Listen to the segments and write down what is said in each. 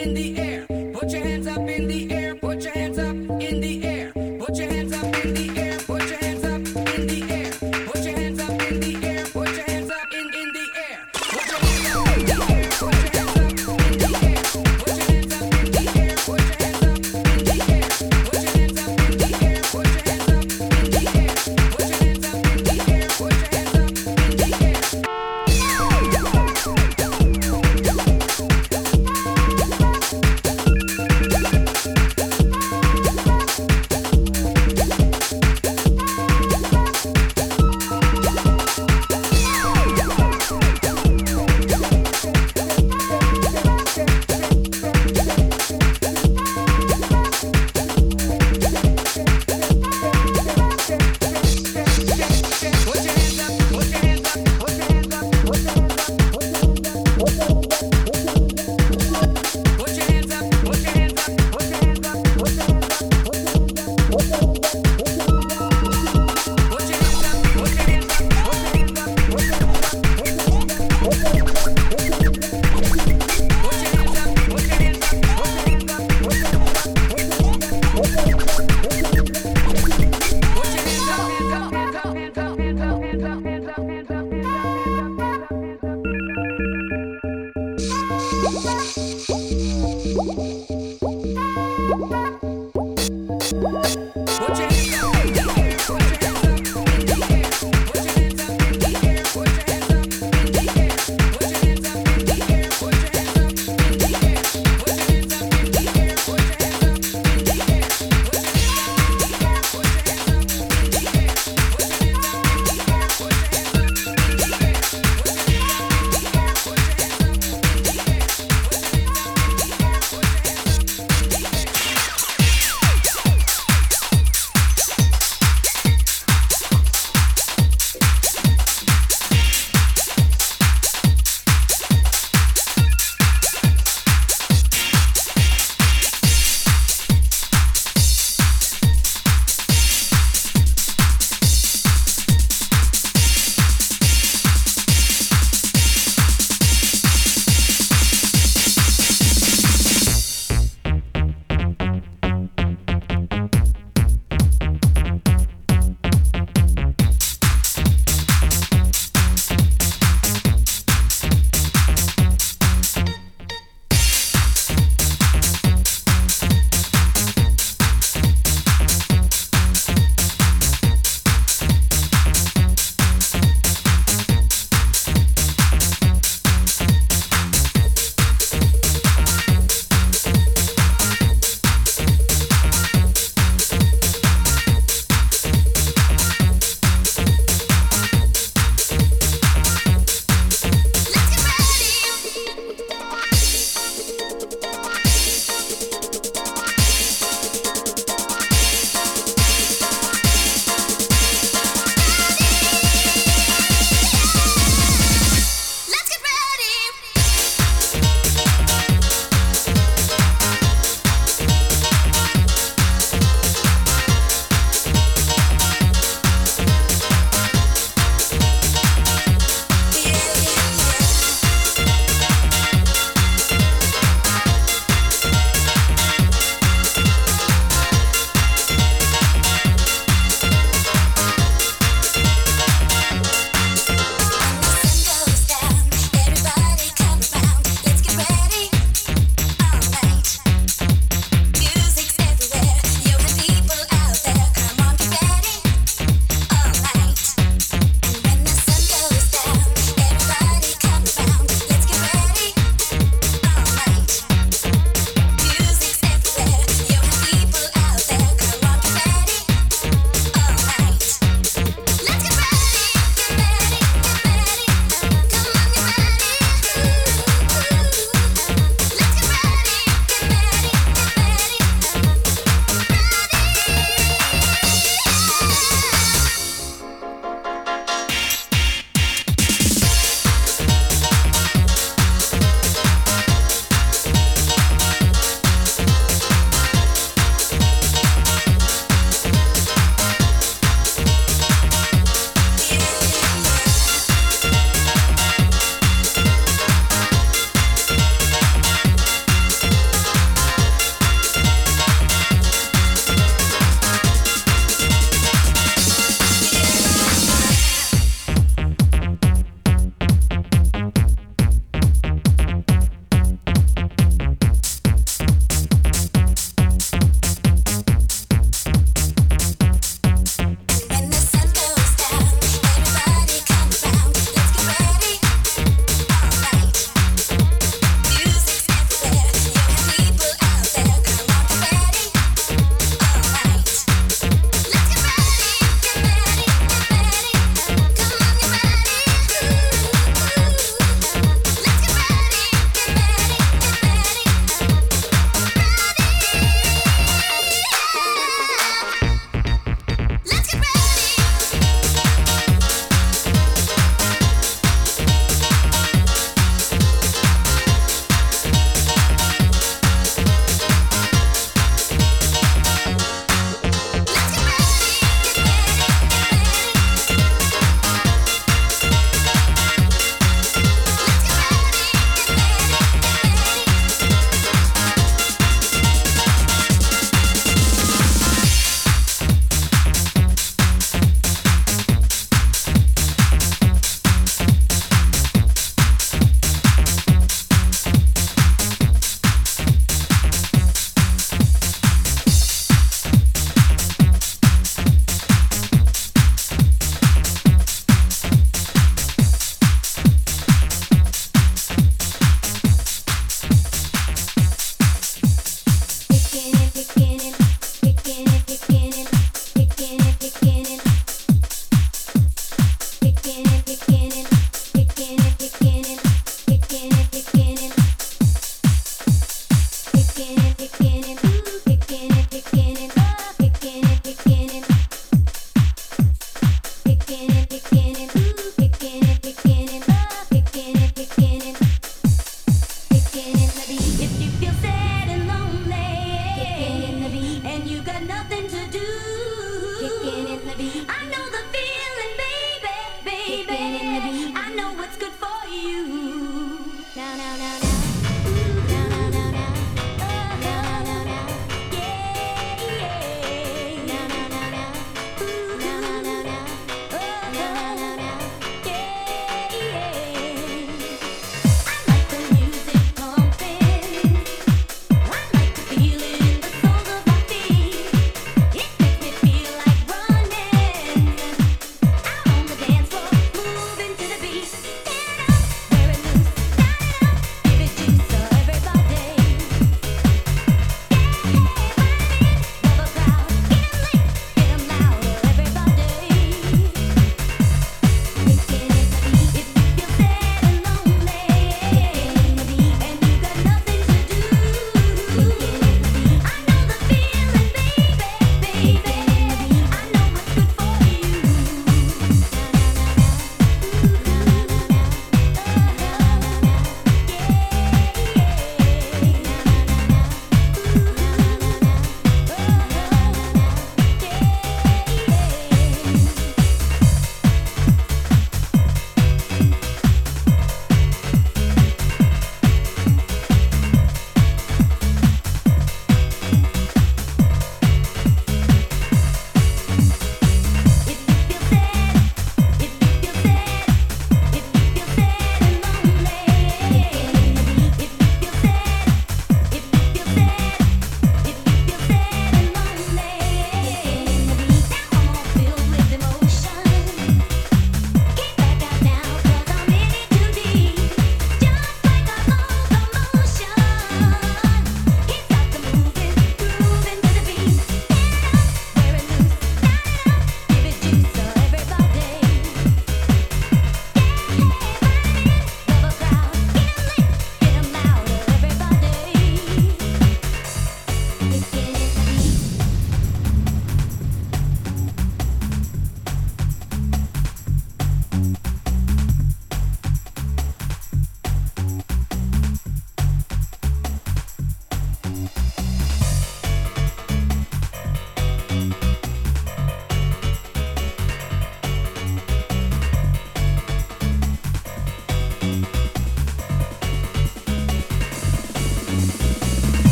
in the air. Put your hands up in the air. Put your hands up in the air. Put your hands up in the air. Put your hands up in the air. Put your hands up in the air. Put your hands up in the air. Put your hands up in the air. Put your hands up in the air. Put your hands up in the air. Put your hands up in the air. Put your hands up in the air. Put your hands up in the air. Put your hands up in the air. Put your hands up in the air.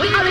Sometimes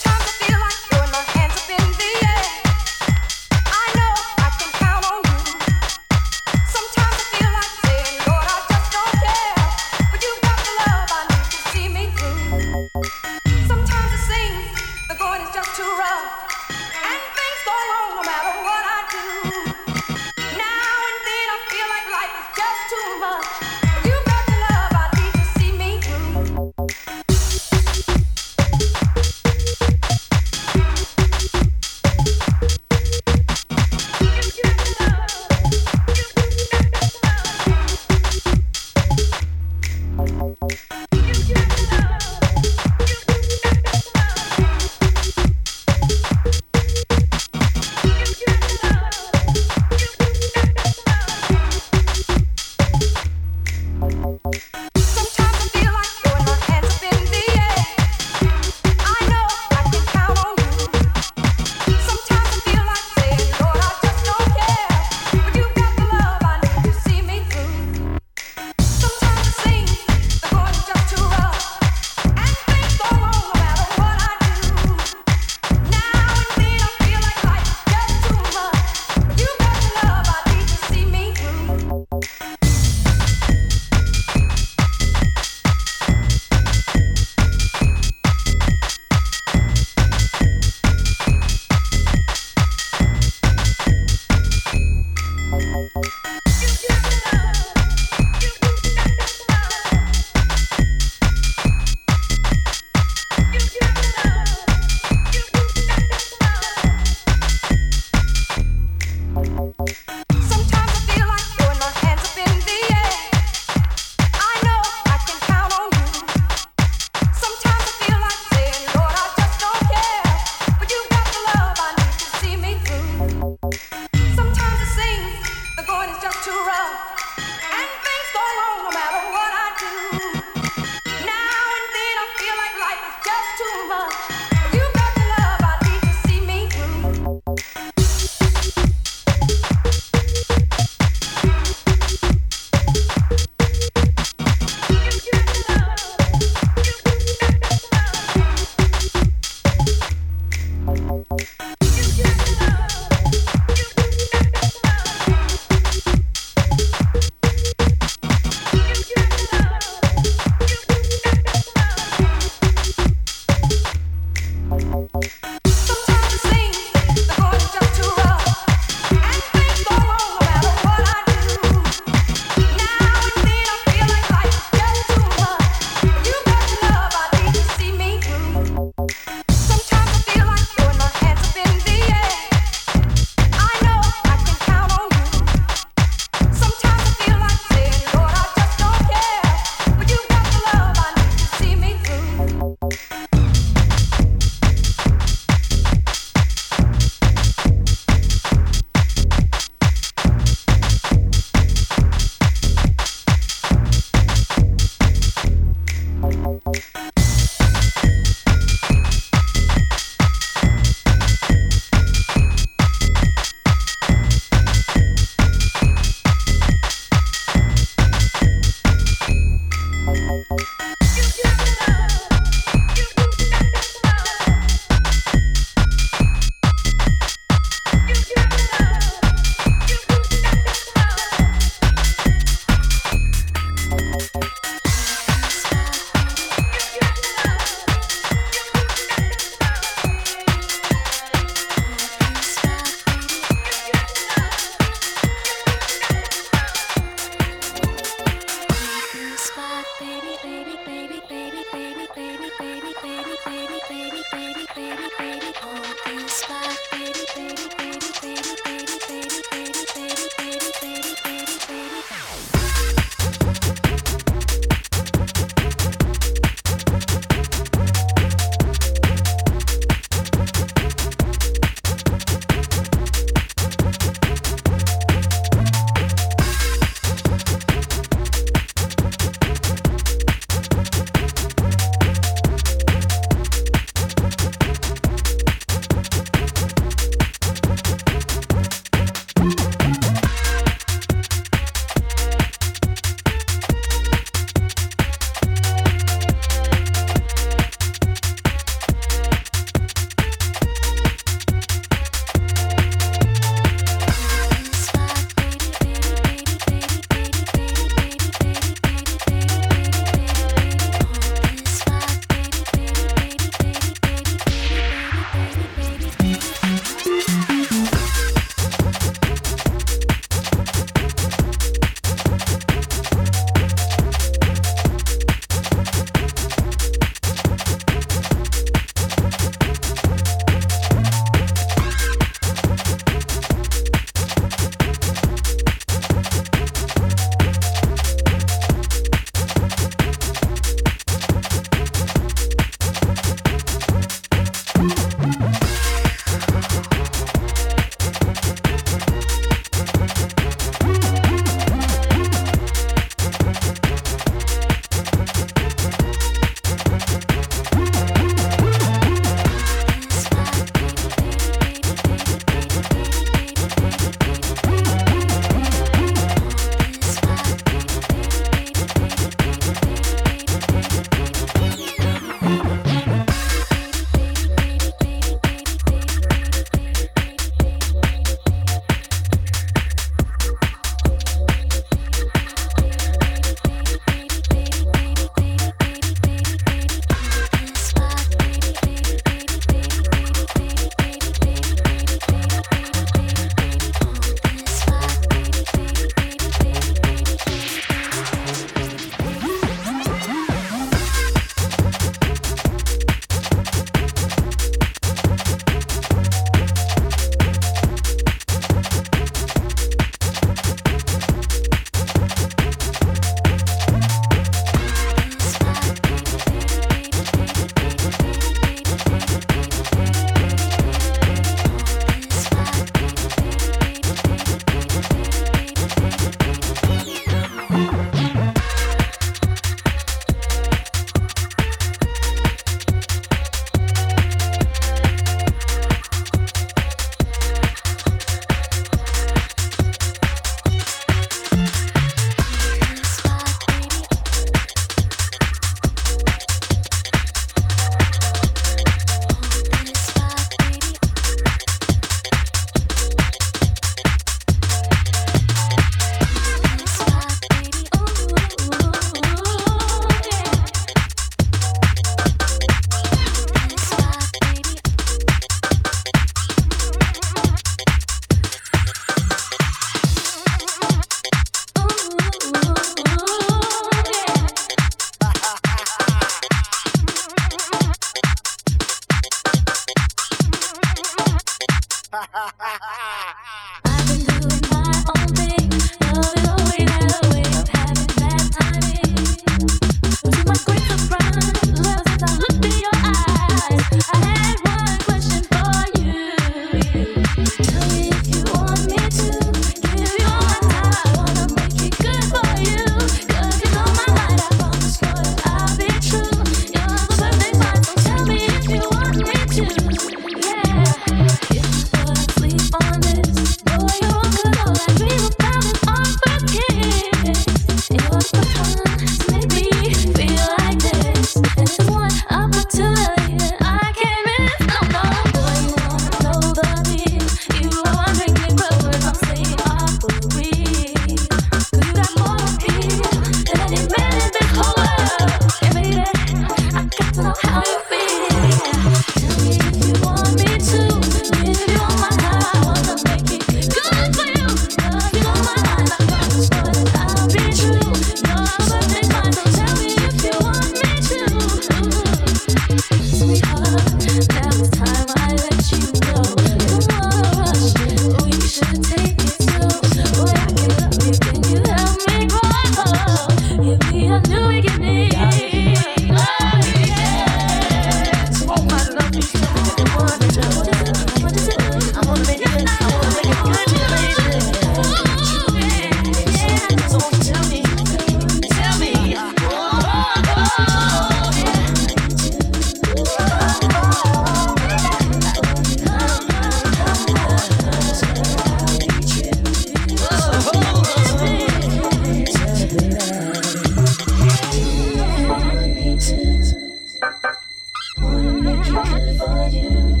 do for you.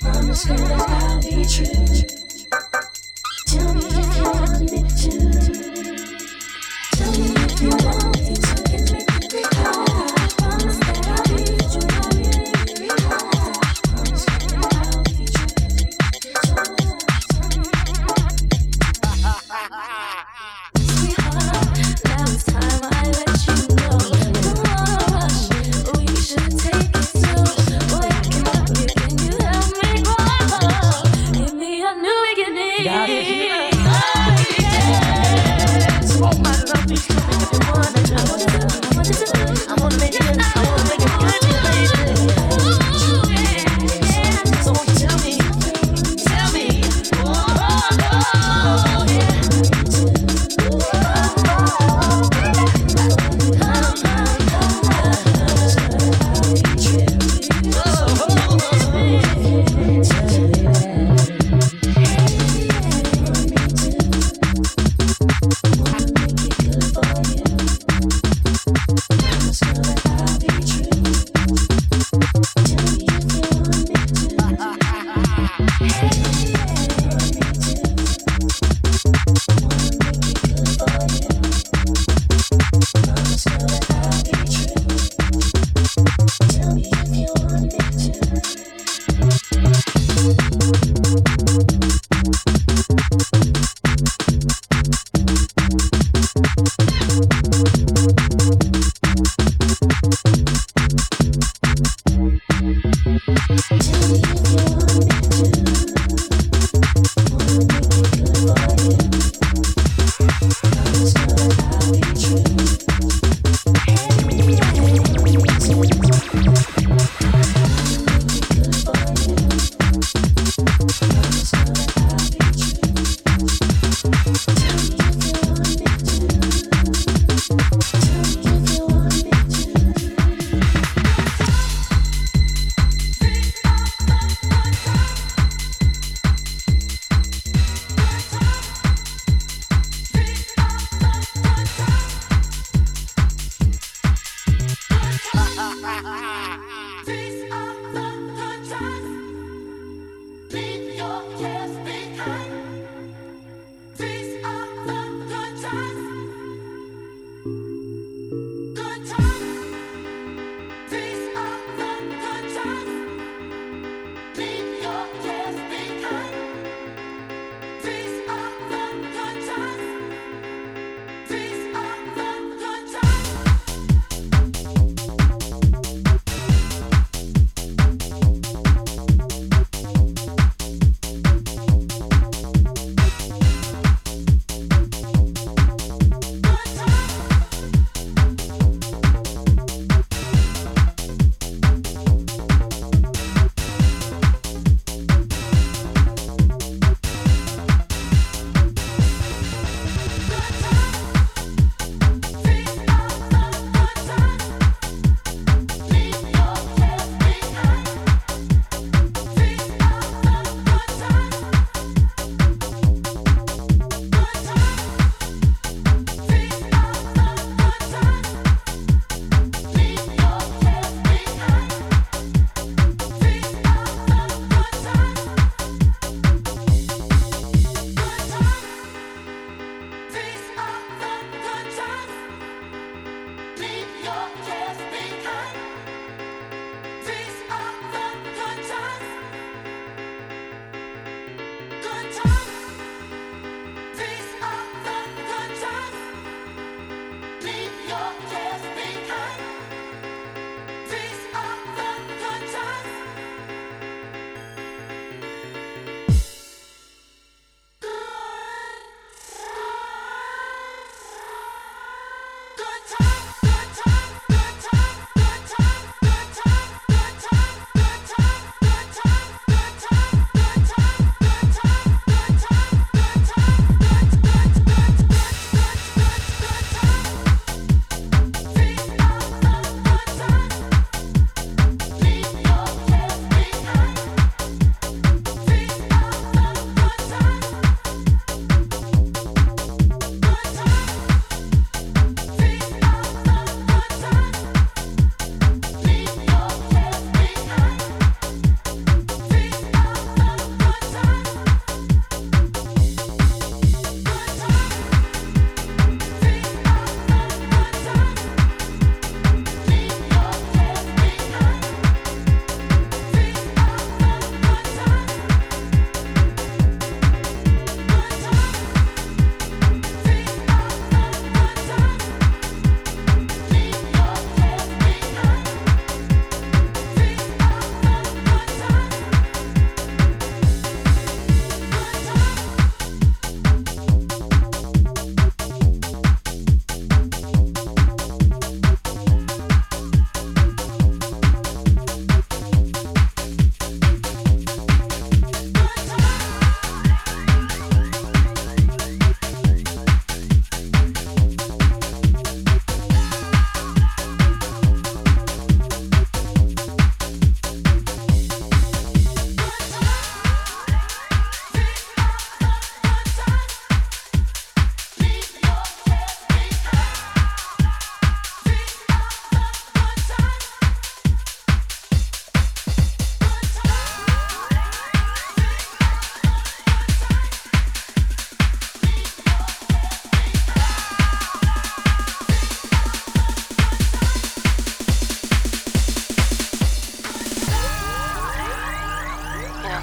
Promise me that I'll be true. Tell me if you want me to. Tell me if you want me to. Can make me recall. Promise that I'll be true. I'll be recall. Promise me that I'll be true. Sweetheart, now it's time I let you know. I knew it.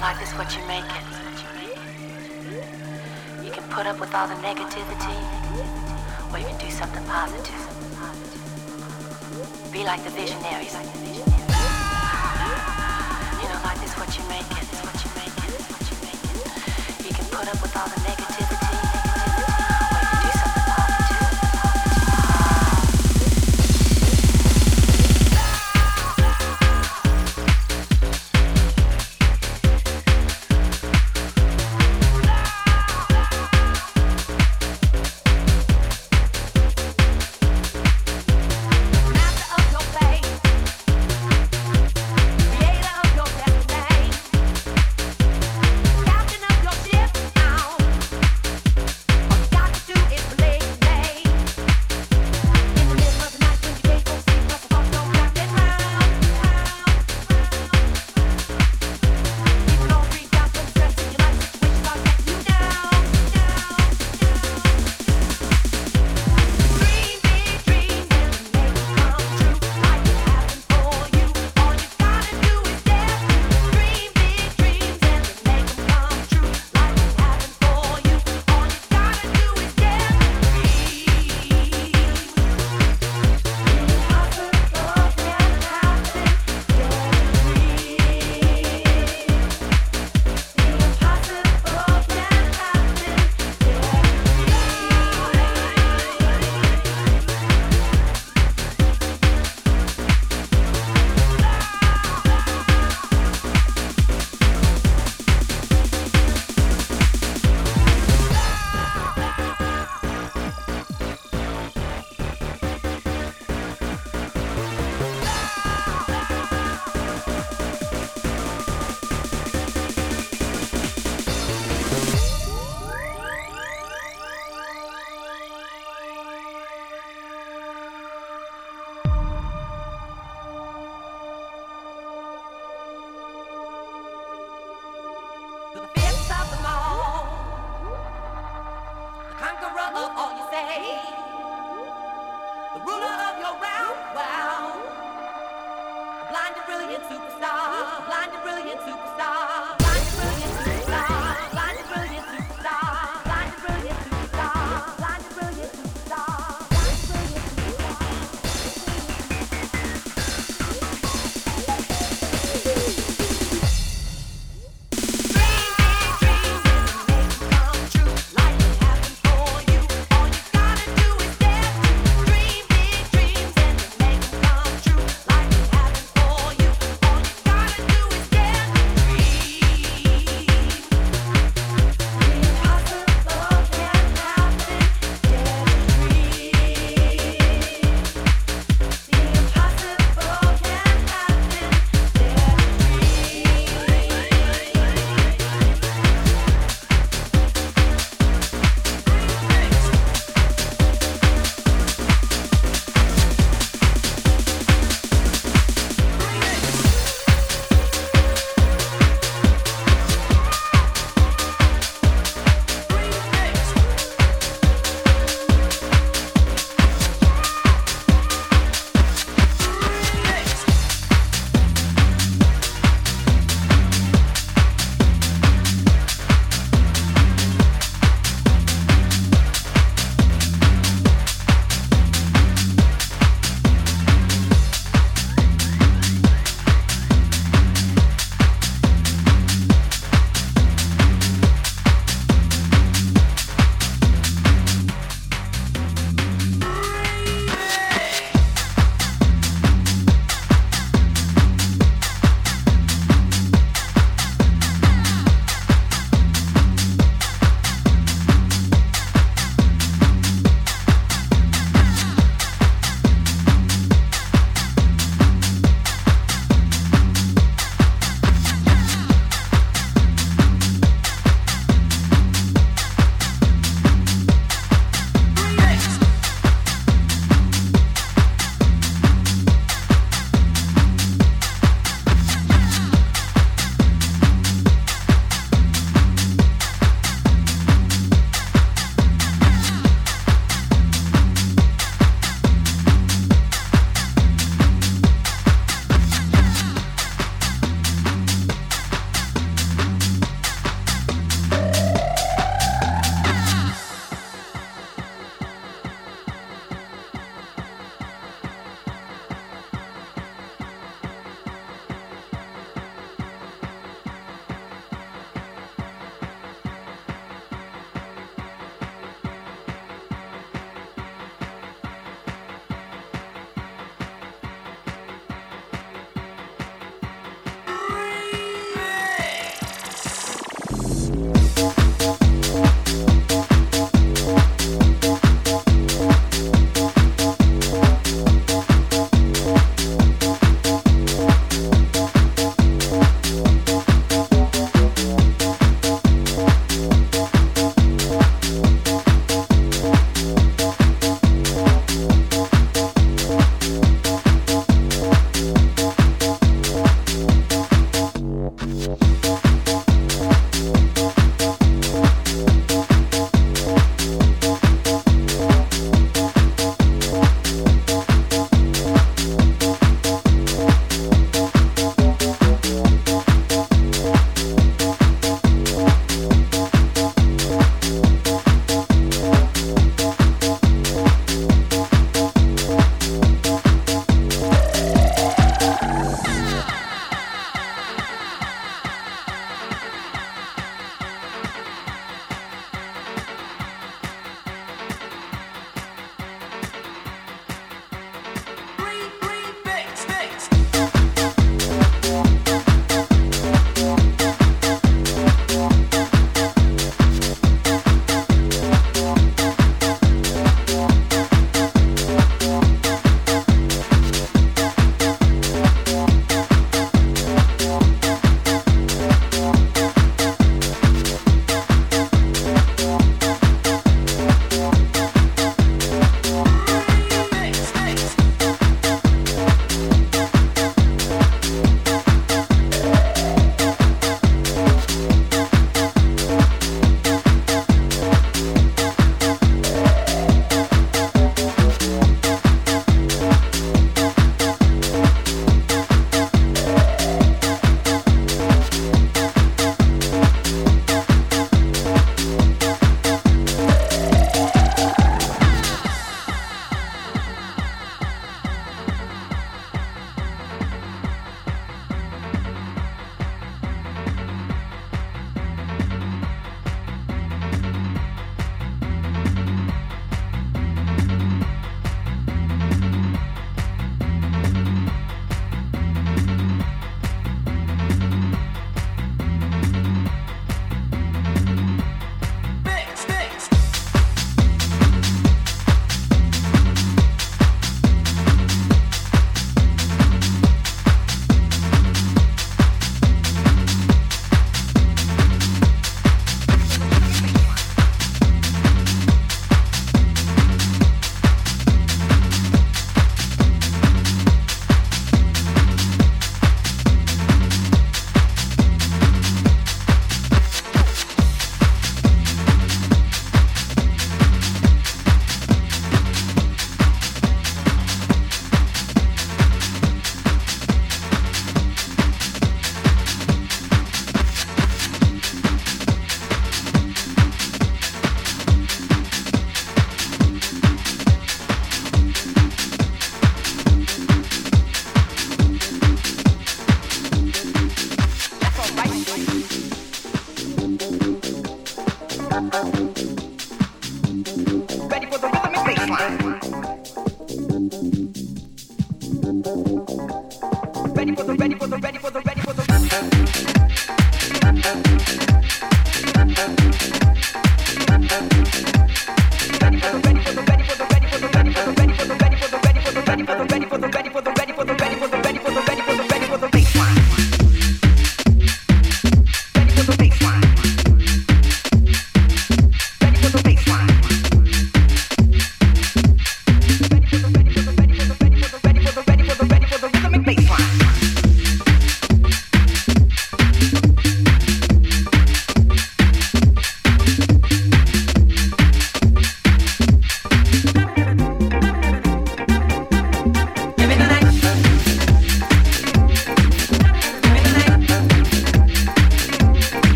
life is what you make it. You can put up with all the negativity, or you can do something positive. Be like the visionaries. You know, life is what you make it. You can put up with all the negativity.